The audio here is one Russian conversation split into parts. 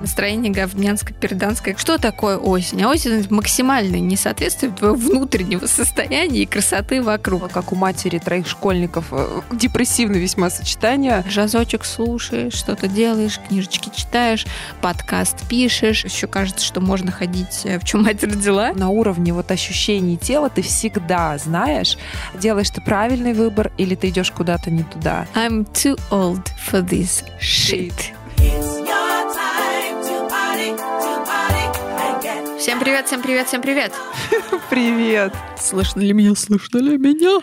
настроение говнянско-перданское. Что такое осень? А осень — это максимальное несоответствие твоего внутреннего состояния и красоты вокруг. Как у матери троих школьников. Депрессивное весьма сочетание. Жазочек слушаешь, что-то делаешь, книжечки читаешь, подкаст пишешь. Еще кажется, что можно ходить, в чем мать родила. На уровне вот ощущений тела ты всегда знаешь, делаешь ты правильный выбор или ты идешь куда-то не туда. I'm too old for this shit. Всем привет, всем привет, всем привет. Привет. Слышно ли меня? Слышно ли меня?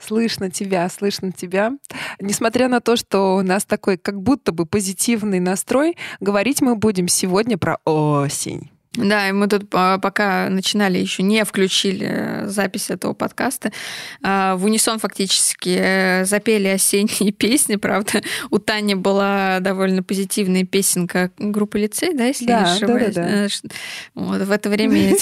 Слышно тебя, слышно тебя. Несмотря на то, что у нас такой как будто бы позитивный настрой, говорить мы будем сегодня про осень. Да, и мы тут пока начинали, еще не включили запись этого подкаста. В унисон фактически запели осенние песни, правда. У Тани была довольно позитивная песенка группы «Лицей», да, если не ошибаюсь? Да. Вот, в это время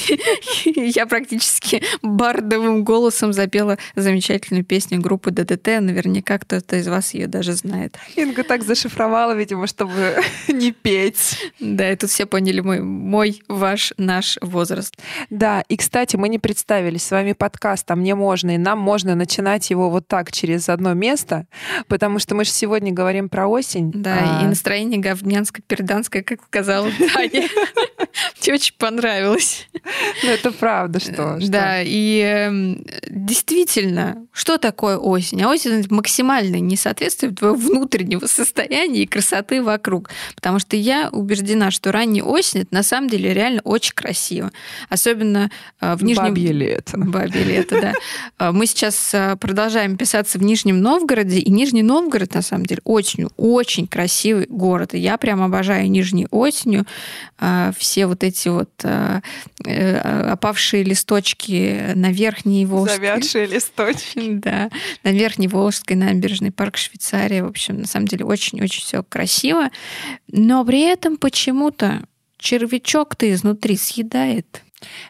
я практически бардовым голосом запела замечательную песню группы ДДТ. Наверняка кто-то из вас ее даже знает. Инга так зашифровала, видимо, чтобы не петь. Да, и тут все поняли мой ваш, наш возраст. Да, и, кстати, мы не представились. С вами подкаст «А мне можно», и нам можно начинать его вот так, через одно место, потому что мы же сегодня говорим про осень. Да, и настроение говнянско-перданское, как сказала Таня. Тебе очень понравилось. Ну, это правда, что? Да, и действительно, что такое осень? А осень — это максимальное несоответствие твоего внутреннего состояния и красоты вокруг. Потому что я убеждена, что ранняя осень — это на самом деле реально очень красиво. Особенно в Нижнем... Бабье лето, да. Мы сейчас продолжаем писаться в Нижнем Новгороде, и Нижний Новгород, на самом деле, очень-очень красивый город. И я прям обожаю Нижний осенью. Все вот эти вот опавшие листочки на Верхней Волжской. Завядшие листочки. Да. На Верхней Волжской набережной, парк Швейцария. В общем, на самом деле, очень-очень все красиво. Но при этом почему-то червячок-то изнутри съедает.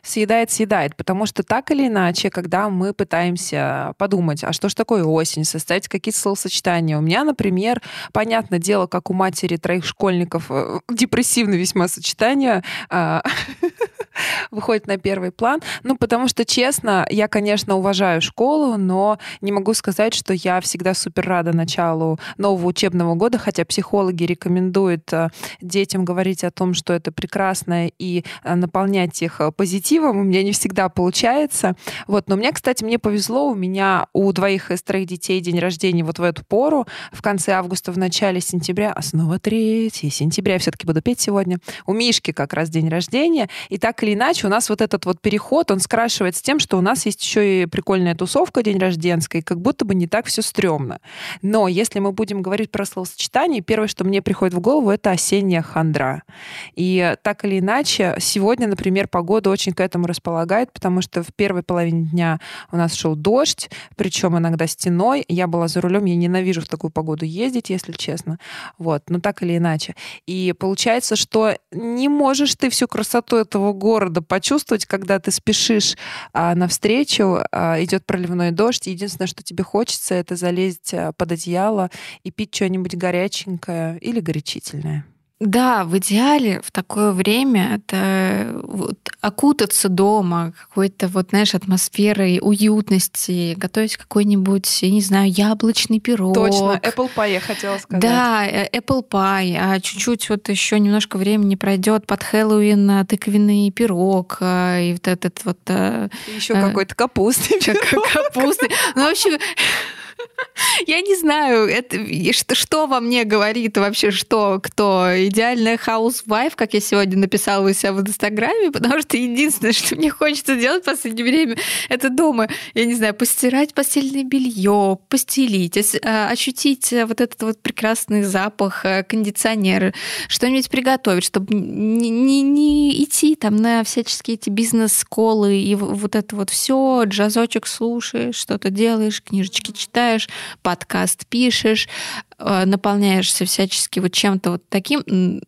Съедает, потому что так или иначе, когда мы пытаемся подумать, а что ж такое осень, составить какие-то словосочетания. У меня, например, понятное дело, как у матери троих школьников, депрессивное весьма сочетание выходит на первый план. Ну, потому что, честно, я, конечно, уважаю школу, но не могу сказать, что я всегда супер рада началу нового учебного года, хотя психологи рекомендуют детям говорить о том, что это прекрасно, и наполнять их позитивом. У меня не всегда получается. Вот. Но мне, кстати, повезло. У меня у двоих из троих детей день рождения вот в эту пору, в конце августа, в начале сентября, а снова 3 сентября. Я все-таки буду петь сегодня. У Мишки как раз день рождения. И так или иначе, у нас вот этот вот переход, он скрашивается тем, что у нас есть еще и прикольная тусовка день рожденская, и как будто бы не так все стрёмно. Но если мы будем говорить про словосочетание, первое, что мне приходит в голову, это осенняя хандра. И так или иначе, сегодня, например, погода очень к этому располагает, потому что в первой половине дня у нас шел дождь, причем иногда стеной. Я была за рулем, я ненавижу в такую погоду ездить, если честно. Вот, но так или иначе. И получается, что не можешь ты всю красоту этого города почувствовать, когда ты спешишь навстречу, идет проливной дождь, единственное, что тебе хочется, это залезть под одеяло и пить что-нибудь горяченькое или горячительное. Да, в идеале в такое время это вот окутаться дома какой-то, вот, знаешь, атмосферой уютности, готовить какой-нибудь, я не знаю, яблочный пирог. Точно, apple pie я хотела сказать. Да, apple pie, а чуть-чуть вот еще немножко времени пройдет под Хэллоуин тыквенный пирог и вот этот вот... Еще какой-то капустный пирог. Капустный. Ну, вообще... Я не знаю, что во мне говорит вообще, что кто. Идеальная хаусвайф, как я сегодня написала у себя в Инстаграме, потому что единственное, что мне хочется делать в последнее время, это дома, я не знаю, постирать постельное белье, постелить, ощутить вот этот вот прекрасный запах кондиционера, что-нибудь приготовить, чтобы не идти там на всяческие эти бизнес-колы и вот это вот все, джазочек слушаешь, что-то делаешь, книжечки читаешь, подкаст пишешь, наполняешься всячески вот чем-то вот таким,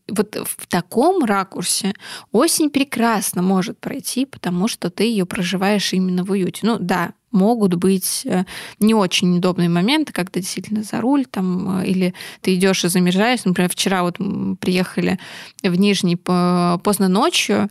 вот в таком ракурсе осень прекрасно может пройти, потому что ты ее проживаешь именно в уюте. Ну да, могут быть не очень удобные моменты, когда действительно за руль там, или ты идешь и замерзаешь. Например, вчера вот приехали в Нижний поздно ночью,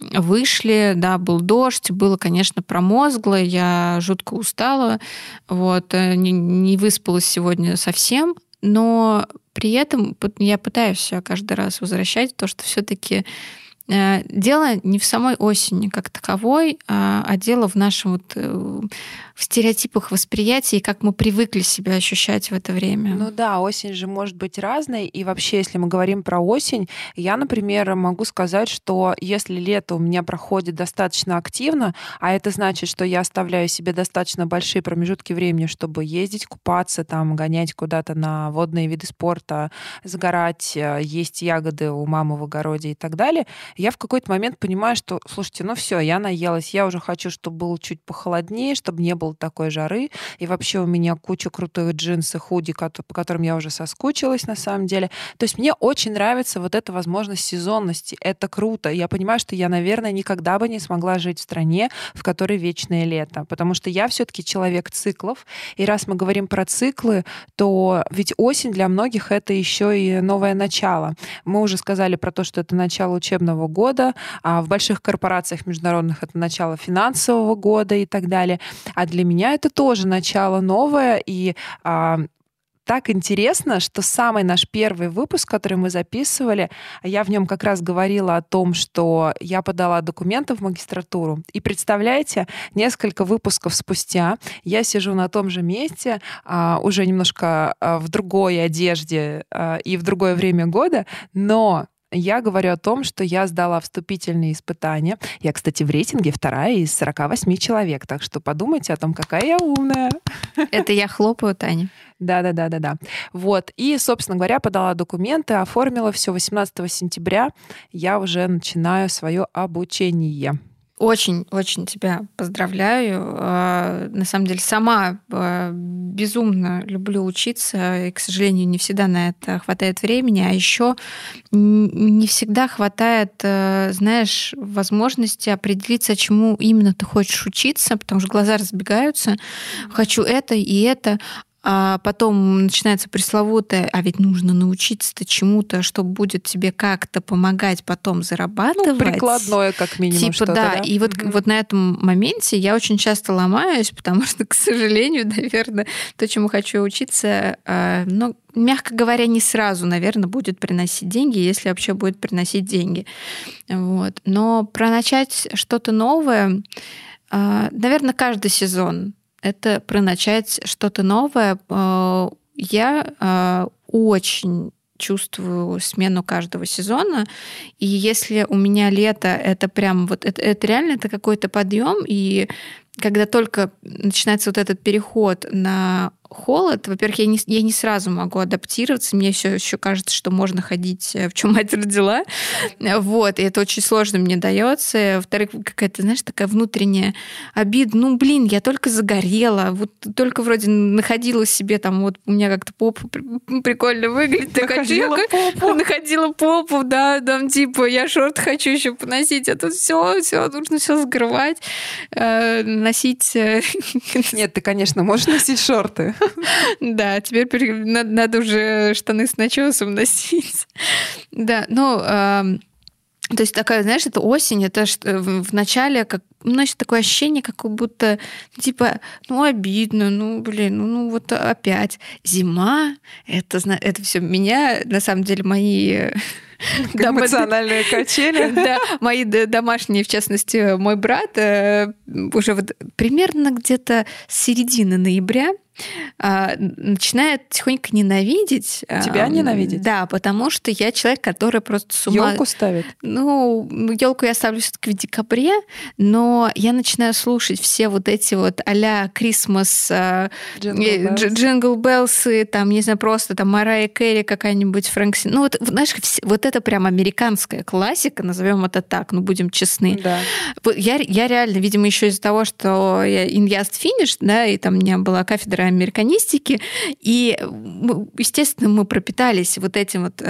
вышли, да, был дождь, было, конечно, промозгло, я жутко устала, вот, не выспалась сегодня совсем, но при этом я пытаюсь себя каждый раз возвращать то, что все-таки дело не в самой осени как таковой, а дело в нашем вот, в стереотипах восприятия и как мы привыкли себя ощущать в это время. Ну да, осень же может быть разной. И вообще, если мы говорим про осень, я, например, могу сказать, что если лето у меня проходит достаточно активно, а это значит, что я оставляю себе достаточно большие промежутки времени, чтобы ездить, купаться, там, гонять куда-то на водные виды спорта, загорать, есть ягоды у мамы в огороде и так далее, я в какой-то момент понимаю, что, слушайте, ну все, я наелась, я уже хочу, чтобы было чуть похолоднее, чтобы не было такой жары. И вообще у меня куча крутых джинс и худи, по которым я уже соскучилась на самом деле. То есть мне очень нравится вот эта возможность сезонности. Это круто. Я понимаю, что я, наверное, никогда бы не смогла жить в стране, в которой вечное лето. Потому что я все-таки человек циклов. И раз мы говорим про циклы, то ведь осень для многих это еще и новое начало. Мы уже сказали про то, что это начало учебного года, а в больших корпорациях международных это начало финансового года и так далее. А для меня это тоже начало новое, и так интересно, что самый наш первый выпуск, который мы записывали, я в нем как раз говорила о том, что я подала документы в магистратуру. И представляете, несколько выпусков спустя я сижу на том же месте, уже немножко в другой одежде и в другое время года, но я говорю о том, что я сдала вступительные испытания. Я, кстати, в рейтинге 2-я из 48 человек, так что подумайте о том, какая я умная. Это я хлопаю, Таня. Да. Вот. И, собственно говоря, подала документы, оформила все. 18 сентября я уже начинаю свое обучение. Очень-очень тебя поздравляю. На самом деле, сама безумно люблю учиться, и, к сожалению, не всегда на это хватает времени, а еще не всегда хватает, знаешь, возможности определиться, чему именно ты хочешь учиться, потому что глаза разбегаются. Хочу это и это. А потом начинается пресловутое, а ведь нужно научиться-то чему-то, что будет тебе как-то помогать потом зарабатывать. Ну, прикладное, как минимум, типа, что-то. Да. И вот на этом моменте я очень часто ломаюсь, потому что, к сожалению, наверное, то, чему хочу учиться, ну, мягко говоря, не сразу, наверное, будет приносить деньги, если вообще будет приносить деньги. Вот. Но про начать что-то новое, наверное, каждый сезон, это про начать что-то новое. Я очень чувствую смену каждого сезона. И если у меня лето, это прям вот это реально это какой-то подъем. И когда только начинается вот этот переход на холод, во-первых, я не сразу могу адаптироваться, мне все еще кажется, что можно ходить, в чем мать родила, вот, и это очень сложно мне дается. Во-вторых, какая-то, знаешь, такая внутренняя обида, ну, блин, я только загорела, вот только вроде находила себе там, вот у меня как-то попа прикольно выглядит, находила попу, да, там типа я шорт хочу еще поносить, а тут все нужно все закрывать, носить. Нет, ты, конечно, можешь носить шорты. Да, теперь надо уже штаны с начесом носить. Да, ну, то есть такая, знаешь, это осень, это в начале как носит такое ощущение, как будто типа, ну, обидно, ну, блин, ну, вот опять. Зима, это все меня, на самом деле, мои... Эмоциональные качели. Да, мои домашние, в частности, мой брат, уже вот примерно где-то с середины ноября начинает тихонько ненавидеть. Тебя ненавидеть? Да, потому что я человек, который просто с ума... Ёлку ставит? Ну, ёлку я ставлю всё-таки в декабре, но я начинаю слушать все вот эти вот а-ля Christmas, Jingle Bells, там, не знаю, просто там Марайя Кэрри какая-нибудь, Фрэнк Синатра. Ну, вот, знаешь, вот это прям американская классика, назовем это так, ну, будем честны. Да. Я реально, видимо, еще из-за того, что я in just finished, да, и там у меня была кафедра американистики. И, естественно, мы пропитались вот этим вот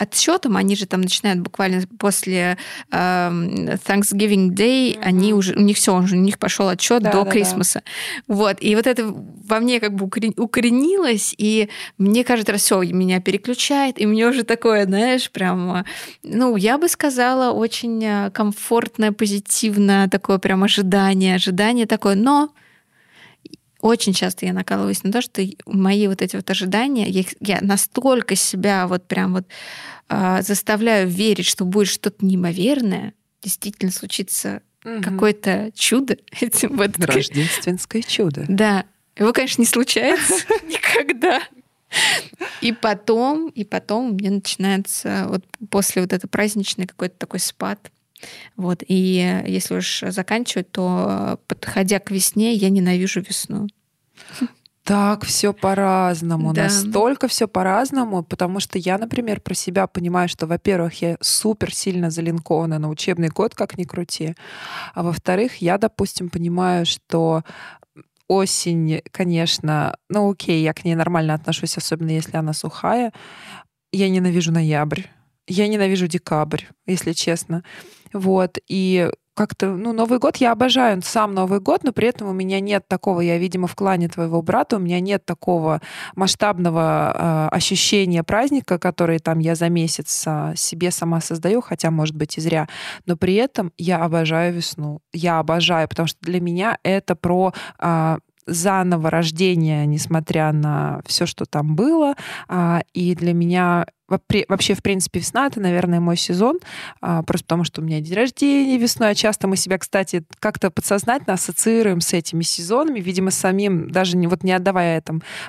отсчетом. Они же там начинают буквально после Thanksgiving Day, они уже, у них все, у них пошел отсчет до Крисмаса. Да. Вот. И вот это во мне как бы укоренилось, и мне кажется, все меня переключает, и мне уже такое, знаешь, прям, ну, я бы сказала, очень комфортное, позитивное такое прям ожидание такое, но очень часто я накалываюсь на то, что мои вот эти вот ожидания, я настолько себя вот прям вот заставляю верить, что будет что-то неимоверное, действительно случится какое-то чудо. Вот. Рождественское чудо. Да. Его, конечно, не случается никогда. И потом у меня начинается вот после вот этого праздничный какой-то такой спад. Вот. И если уж заканчивать, то, подходя к весне, я ненавижу весну. Так все по-разному, да. Настолько все по-разному, потому что я, например, про себя понимаю, что, во-первых, я супер сильно залинкована на учебный год, как ни крути, а во-вторых, я, допустим, понимаю, что осень, конечно, ну окей, я к ней нормально отношусь, особенно если она сухая. Я ненавижу ноябрь, я ненавижу декабрь, если честно. Вот, и как-то, ну, Новый год я обожаю, сам Новый год, но при этом у меня нет такого, я, видимо, в клане твоего брата, у меня нет такого масштабного ощущения праздника, который там я за месяц себе сама создаю, хотя, может быть, и зря, но при этом я обожаю весну, я обожаю, потому что для меня это про... заново рождение, несмотря на все, что там было. И для меня вообще, в принципе, весна — это, наверное, мой сезон, просто потому что у меня день рождения весной, а часто мы себя, кстати, как-то подсознательно ассоциируем с этими сезонами, видимо, самим, даже не отдавая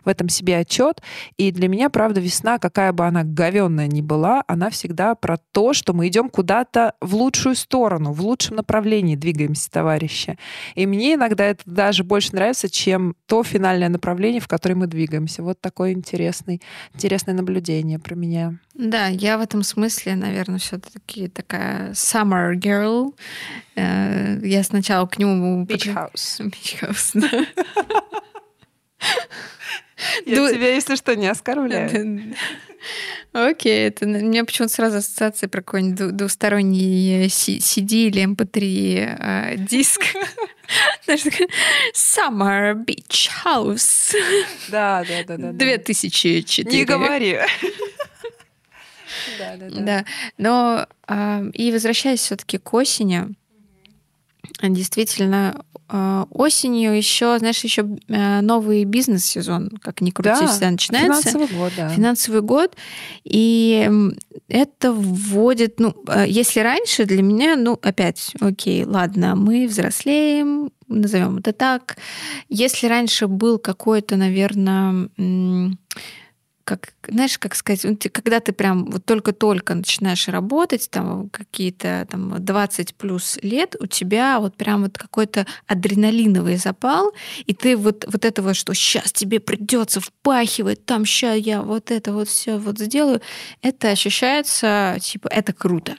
в этом себе отчет. И для меня, правда, весна, какая бы она говенная ни была, она всегда про то, что мы идем куда-то в лучшую сторону, в лучшем направлении двигаемся, товарищи. И мне иногда это даже больше нравится, чем то финальное направление, в которое мы двигаемся. Вот такое интересное наблюдение про меня. Да, я в этом смысле, наверное, все-таки такая summer girl. Я сначала к нему... Beach house. Я тебя, если что, не оскорбляю. Окей, у меня почему-то сразу ассоциации про какой-нибудь двусторонний CD или MP3 диск. Summer Beach House. Да. 2004. Не говори. Да. Но и возвращаясь все-таки к осени, действительно, осенью еще, знаешь, еще новый бизнес-сезон, как ни крути, всегда начинается. Финансовый год. И это вводит, если раньше для меня, мы взрослеем, назовем это так. Если раньше был какой-то, наверное, когда ты прям вот только-только начинаешь работать, там какие-то 20 плюс лет, у тебя вот прям вот какой-то адреналиновый запал, и ты вот это вот, что сейчас тебе придется впахивать, там сейчас я вот это вот все вот сделаю, это ощущается, типа, это круто.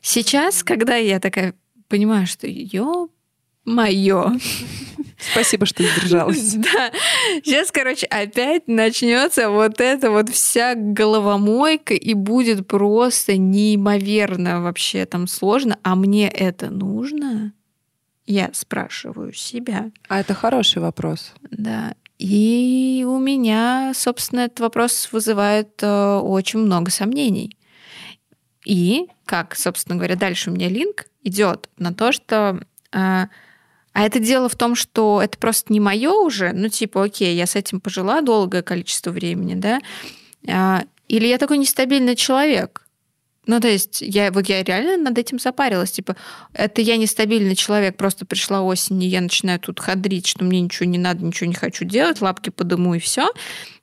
Сейчас, когда я такая понимаю, что ё-моё, спасибо, что сдержалась. Да. Сейчас, опять начнется вот эта вот вся головомойка, и будет просто неимоверно вообще там сложно. А мне это нужно? Я спрашиваю себя. А это хороший вопрос. Да. И у меня, собственно, этот вопрос вызывает очень много сомнений. И, как, собственно говоря, дальше у меня линк идет на то, что... А это дело в том, что это просто не мое уже, я с этим пожила долгое количество времени, да, или я такой нестабильный человек. Я реально над этим запарилась, это я нестабильный человек, просто пришла осень, и я начинаю тут хадрить, что мне ничего не надо, ничего не хочу делать, лапки подыму и все.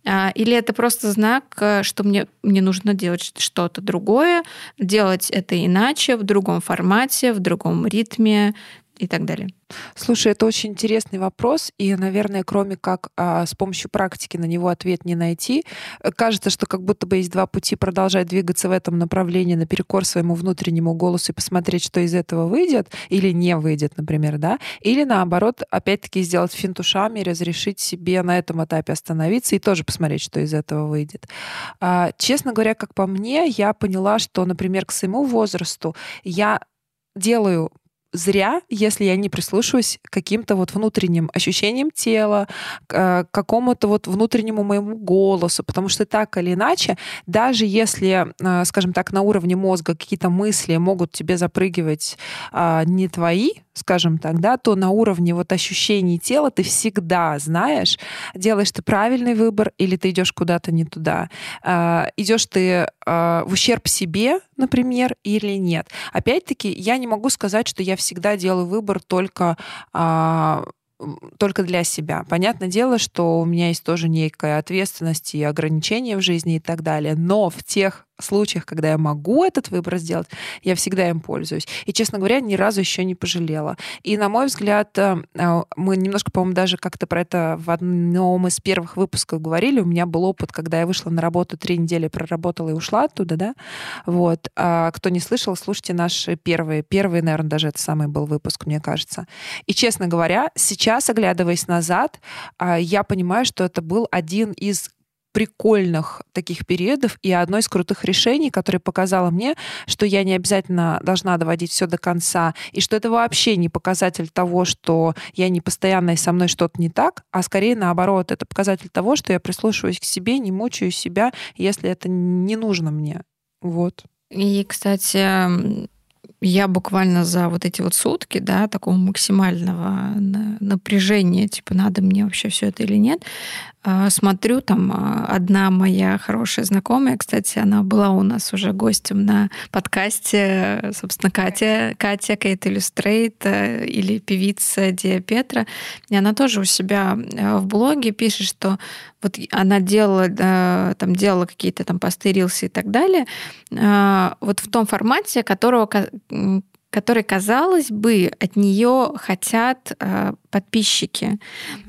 Или это просто знак, что мне нужно делать что-то другое, делать это иначе, в другом формате, в другом ритме, и так далее. Слушай, это очень интересный вопрос, и, наверное, кроме как с помощью практики на него ответ не найти. Кажется, что как будто бы есть два пути: продолжать двигаться в этом направлении наперекор своему внутреннему голосу и посмотреть, что из этого выйдет или не выйдет, например, да, или наоборот, опять-таки сделать финт ушами, разрешить себе на этом этапе остановиться и тоже посмотреть, что из этого выйдет. Честно говоря, как по мне, я поняла, что, например, к своему возрасту я делаю зря, если я не прислушиваюсь к каким-то вот внутренним ощущениям тела, к какому-то вот внутреннему моему голосу, потому что так или иначе, даже если, скажем так, на уровне мозга какие-то мысли могут тебе запрыгивать не твои, скажем так, да, то на уровне вот ощущений тела ты всегда знаешь, делаешь ты правильный выбор или ты идешь куда-то не туда. Идешь ты в ущерб себе, например, или нет. Опять-таки, я не могу сказать, что я всегда делаю выбор только для себя. Понятное дело, что у меня есть тоже некая ответственность и ограничения в жизни и так далее, но в тех случаях, когда я могу этот выбор сделать, я всегда им пользуюсь. И, честно говоря, ни разу еще не пожалела. И, на мой взгляд, мы немножко, по-моему, даже как-то про это в одном из первых выпусков говорили. У меня был опыт, когда я вышла на работу 3 недели, проработала и ушла оттуда, да? Вот. А кто не слышал, слушайте наши первые, наверное, даже это самый был выпуск, мне кажется. И, честно говоря, сейчас, оглядываясь назад, я понимаю, что это был один из прикольных таких периодов и одно из крутых решений, которое показало мне, что я не обязательно должна доводить все до конца, и что это вообще не показатель того, что я не постоянно и со мной что-то не так, а скорее наоборот, это показатель того, что я прислушиваюсь к себе, не мучаю себя, если это не нужно мне. Вот. И, кстати, я буквально за вот эти вот сутки, да, такого максимального напряжения, типа, надо мне вообще все это или нет, смотрю, там одна моя хорошая знакомая, кстати, она была у нас уже гостем на подкасте, собственно, Катя, Кейт Иллюстрейт, или певица Диа Петра, и она тоже у себя в блоге пишет, что вот она делала какие-то там посты, рилсы и так далее, вот в том формате, который, казалось бы, от нее хотят подписчики.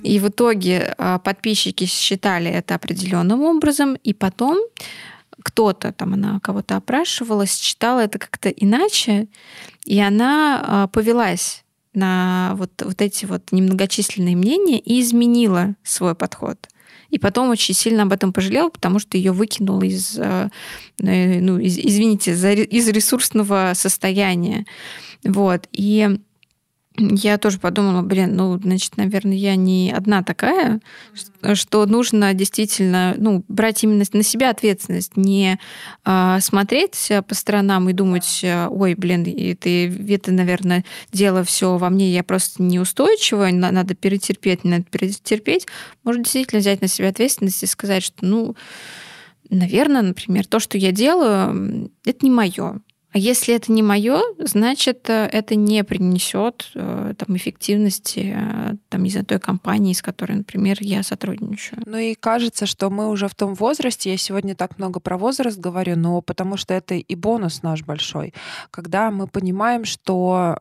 И в итоге подписчики считали это определенным образом, и потом кто-то, там она кого-то опрашивала, считала это как-то иначе, и она повелась на вот эти вот немногочисленные мнения и изменила свой подход. И потом очень сильно об этом пожалела, потому что ее выкинуло из ресурсного состояния. Вот. И я тоже подумала, значит, наверное, я не одна такая, что нужно действительно брать именно на себя ответственность, не смотреть по сторонам и думать, ой, это, наверное, дело все во мне, я просто неустойчивая, надо перетерпеть. Можно действительно взять на себя ответственность и сказать, что, наверное, например, то, что я делаю, это не мое. А если это не мое, значит, это не принесет эффективности той компании, с которой, например, я сотрудничаю. И кажется, что мы уже в том возрасте, я сегодня так много про возраст говорю, но потому что это и бонус наш большой, когда мы понимаем, что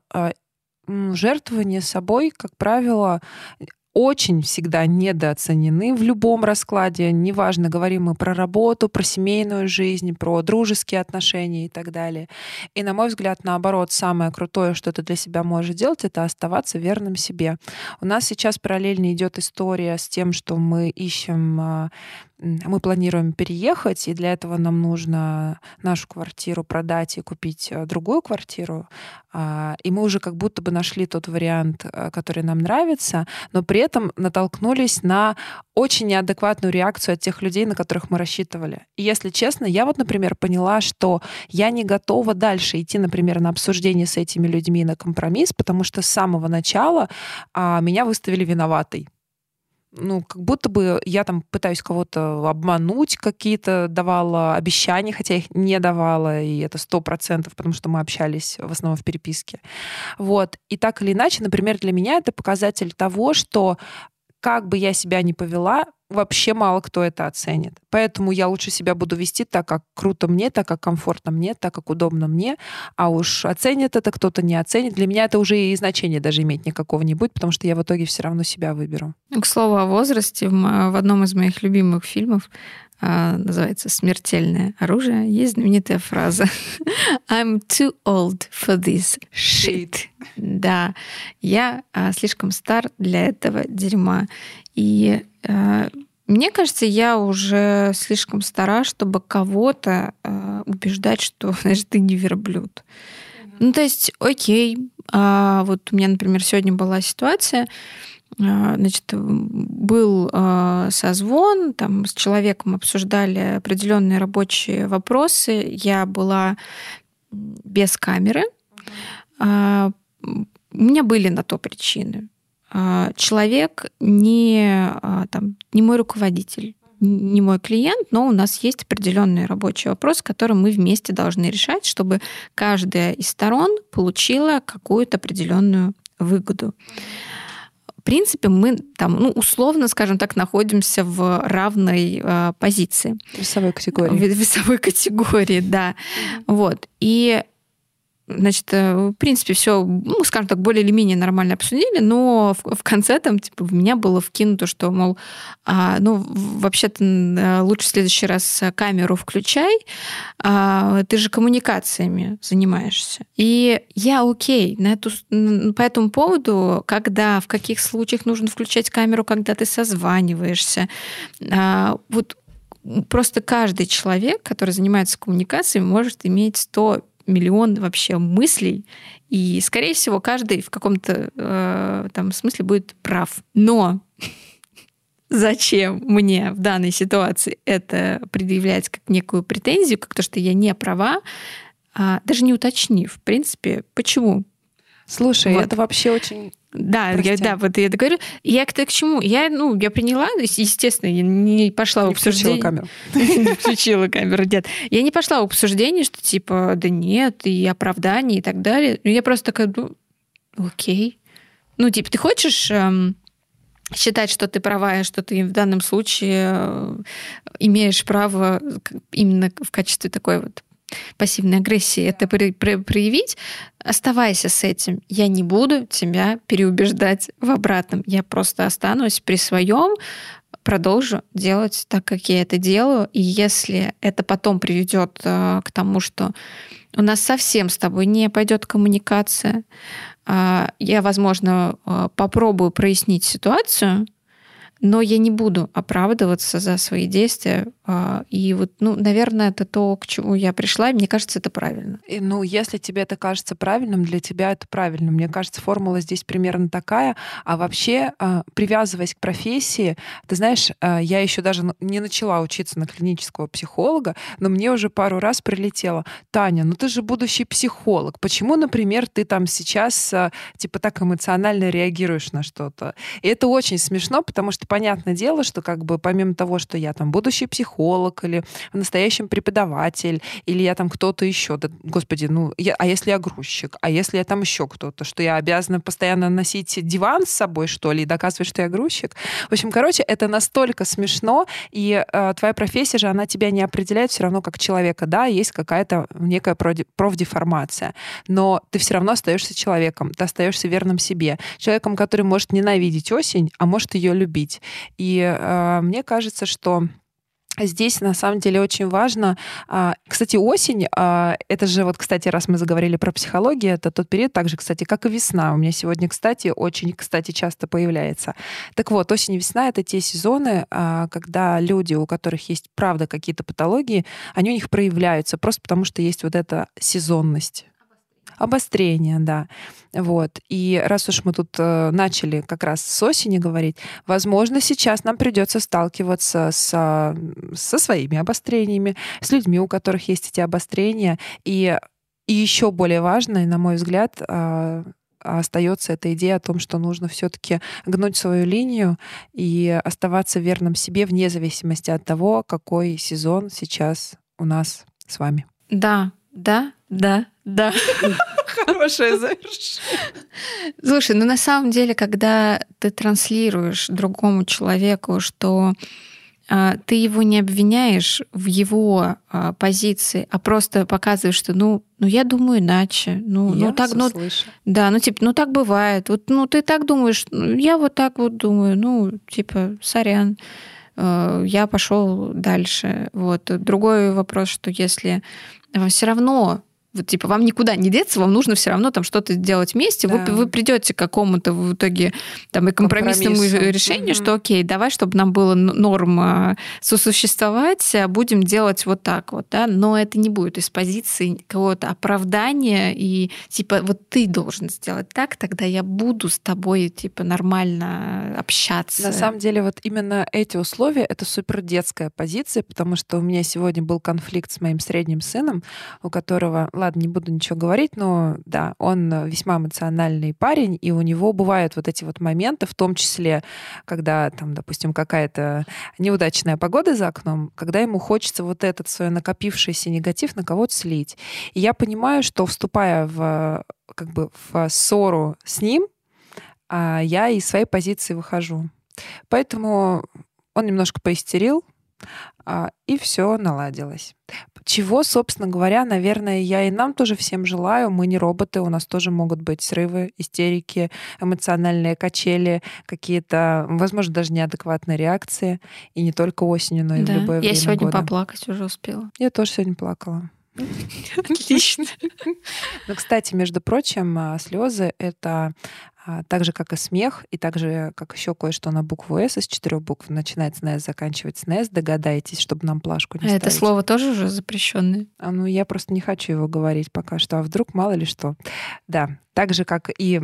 жертвование собой, как правило, очень всегда недооценены в любом раскладе. Неважно, говорим мы про работу, про семейную жизнь, про дружеские отношения и так далее. И, на мой взгляд, наоборот, самое крутое, что ты для себя можешь делать, это оставаться верным себе. У нас сейчас параллельно идет история с тем, что мы планируем переехать, и для этого нам нужно нашу квартиру продать и купить другую квартиру. И мы уже как будто бы нашли тот вариант, который нам нравится, но при этом натолкнулись на очень неадекватную реакцию от тех людей, на которых мы рассчитывали. И если честно, я вот, например, поняла, что я не готова дальше идти, например, на обсуждение с этими людьми, на компромисс, потому что с самого начала меня выставили виноватой. Как будто бы я там пытаюсь кого-то обмануть, какие-то давала обещания, хотя их не давала, и это 100%, потому что мы общались в основном в переписке. Вот. И так или иначе, например, для меня это показатель того, что как бы я себя ни повела, вообще мало кто это оценит. Поэтому я лучше себя буду вести так, как круто мне, так, как комфортно мне, так, как удобно мне. А уж оценит это кто-то, не оценит. Для меня это уже и значения даже иметь никакого не будет, потому что я в итоге все равно себя выберу. К слову о возрасте, в одном из моих любимых фильмов, называется «Смертельное оружие», есть знаменитая фраза «I'm too old for this shit». Да, я слишком стар для этого дерьма. И мне кажется, я уже слишком стара, чтобы кого-то убеждать, что, знаешь, ты не верблюд. Ну, то есть, окей. Вот у меня, например, сегодня была ситуация, значит, был созвон, там с человеком обсуждали определенные рабочие вопросы. Я была без камеры. У меня были на то причины. Человек не мой руководитель, не мой клиент, но у нас есть определенные рабочие вопросы, которые мы вместе должны решать, чтобы каждая из сторон получила какую-то определенную выгоду. В принципе, мы там, условно, скажем так, находимся в равной позиции. Весовой категории. Весовой категории, да. Вот. И, значит, в принципе, все, скажем так, более или менее нормально обсудили, но в конце там, в меня было вкинуто, что, мол, вообще-то лучше в следующий раз камеру включай, ты же коммуникациями занимаешься. И я окей по этому поводу, когда, в каких случаях нужно включать камеру, когда ты созваниваешься. Просто каждый человек, который занимается коммуникациями, может иметь 100 миллион вообще мыслей, и, скорее всего, каждый в каком-то смысле будет прав. Но зачем мне в данной ситуации это предъявлять как некую претензию, как то, что я не права, даже не уточнив, в принципе, почему? Слушай, вот. Это вообще очень... Да, я говорю. Я к чему? Я приняла, естественно, я не пошла в обсуждение. Не включила камеру, нет. Я не пошла в обсуждение, что типа, да нет, и оправдание, и так далее. Я просто такая, окей. Ты хочешь считать, что ты права, и что ты в данном случае имеешь право именно в качестве такой вот пассивной агрессии это проявить, оставайся с этим. Я не буду тебя переубеждать в обратном. Я просто останусь при своем, продолжу делать так, как я это делаю. И если это потом приведет к тому, что у нас совсем с тобой не пойдет коммуникация, я, возможно, попробую прояснить ситуацию, но я не буду оправдываться за свои действия. И наверное, это то, к чему я пришла, и мне кажется, это правильно. И, если тебе это кажется правильным, для тебя это правильно. Мне кажется, формула здесь примерно такая. А вообще, привязываясь к профессии, ты знаешь, я еще даже не начала учиться на клинического психолога, но мне уже пару раз прилетело. Таня, ты же будущий психолог. Почему, например, ты там сейчас так эмоционально реагируешь на что-то? И это очень смешно, потому что понятное дело, что как бы помимо того, что я там будущий психолог или настоящий преподаватель, или я там кто-то еще, да, господи, а если я грузчик, а если я там еще кто-то, что я обязана постоянно носить диван с собой, что ли, и доказывать, что я грузчик. В общем, это настолько смешно, и твоя профессия же, она тебя не определяет все равно как человека, да, есть какая-то некая профдеформация, но ты все равно остаешься человеком, ты остаешься верным себе, человеком, который может ненавидеть осень, а может ее любить. И мне кажется, что здесь, на самом деле, очень важно... Кстати, осень, это же, раз мы заговорили про психологию, это тот период также, кстати, как и весна. У меня сегодня, очень часто появляется. Так вот, осень и весна — это те сезоны, когда люди, у которых есть, правда, какие-то патологии, они у них проявляются просто потому, что есть эта сезонность. Обострение, да. Вот. И раз уж мы тут начали как раз с осени говорить, возможно, сейчас нам придется сталкиваться со своими обострениями, с людьми, у которых есть эти обострения. И еще более важно, на мой взгляд, остается эта идея о том, что нужно все-таки гнуть свою линию и оставаться верным себе вне зависимости от того, какой сезон сейчас у нас с вами. Да. Да. Хорошее завершение. Слушай, ну на самом деле, когда ты транслируешь другому человеку, что ты его не обвиняешь в его позиции, а просто показываешь, что ну я думаю иначе. Ну так, ну, да, ну типа, ну так бывает. Вот, ну ты так думаешь, я вот так вот думаю, ну типа, сорян. Я пошел дальше. Вот. Другой вопрос, что если вам все равно, вот, типа, вам никуда не деться, вам нужно все равно там что-то делать вместе, да. Вы придете к какому-то в итоге там, и компромиссному решению, что окей, давай, чтобы нам было норма сосуществовать, будем делать вот так вот, да, но это не будет из позиции какого-то оправдания и типа вот ты должен сделать так, тогда я буду с тобой типа нормально общаться. На самом деле вот именно эти условия — это супердетская позиция, потому что у меня сегодня был конфликт с моим средним сыном, у которого... Ладно, не буду ничего говорить, но да, он весьма эмоциональный парень, и у него бывают вот эти вот моменты, в том числе, когда там, допустим, какая-то неудачная погода за окном, когда ему хочется вот этот свой накопившийся негатив на кого-то слить. И я понимаю, что вступая в, как бы, в ссору с ним, я из своей позиции выхожу. Поэтому он немножко поистерил, и все наладилось. Чего, собственно говоря, наверное, я и нам тоже всем желаю. Мы не роботы, у нас тоже могут быть срывы, истерики, эмоциональные качели, какие-то, возможно, даже неадекватные реакции. И не только осенью, но и в любое время года. Я сегодня поплакать уже успела. Я тоже сегодня плакала. Отлично. Ну, кстати, между прочим, слезы — это так же, как и смех, и так же, как еще кое-что на букву «С», из 4 букв, начинается на «С», заканчивается на «С», догадайтесь, чтобы нам плашку не ставить. Это слово тоже уже запрещенное? Ну, я просто не хочу его говорить пока что, а вдруг мало ли что. Да, так же, как и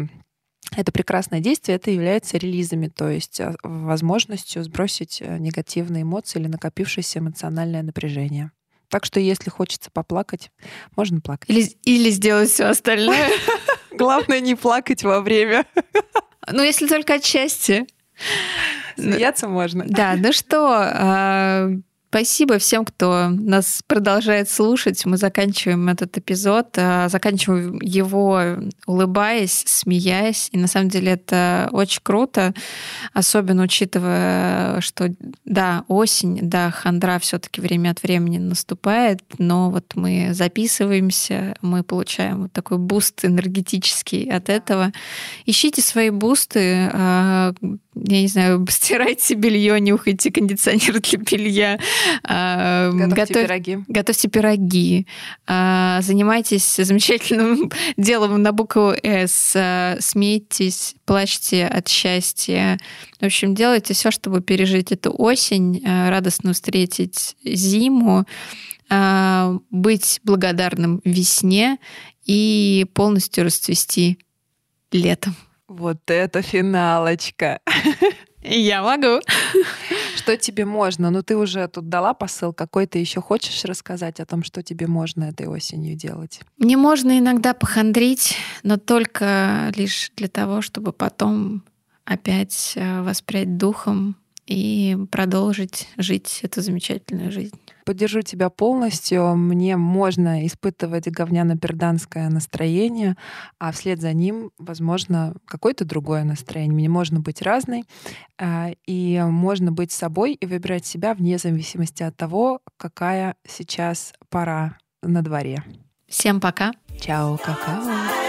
это прекрасное действие, это является релизами, то есть возможностью сбросить негативные эмоции или накопившееся эмоциональное напряжение. Так что, если хочется поплакать, можно плакать. Или сделать все остальное. Главное, не плакать во время. Ну, если только от счастья. Смеяться можно. Да, ну что, спасибо всем, кто нас продолжает слушать. Мы заканчиваем этот эпизод, заканчиваем его улыбаясь, смеясь. И на самом деле это очень круто, особенно учитывая, что да, осень, да, хандра все-таки время от времени наступает, но вот мы записываемся, мы получаем вот такой буст энергетический от этого. Ищите свои бусты, я не знаю, стирайте белье, нюхайте кондиционер для белья, готовьте пироги, занимайтесь замечательным делом на букву «С», смейтесь, плачьте от счастья. В общем, делайте все, чтобы пережить эту осень, радостно встретить зиму, быть благодарным весне и полностью расцвести летом. Вот это финалочка. Я могу. Что тебе можно? Ну, ты уже тут дала посыл какой-то. Еще хочешь рассказать о том, что тебе можно этой осенью делать? Мне можно иногда похандрить, но только лишь для того, чтобы потом опять воспрять духом и продолжить жить эту замечательную жизнь. Поддержу тебя полностью. Мне можно испытывать говняно-перданское настроение, а вслед за ним, возможно, какое-то другое настроение. Мне можно быть разной, и можно быть собой и выбирать себя вне зависимости от того, какая сейчас пора на дворе. Всем пока. Чао, какао.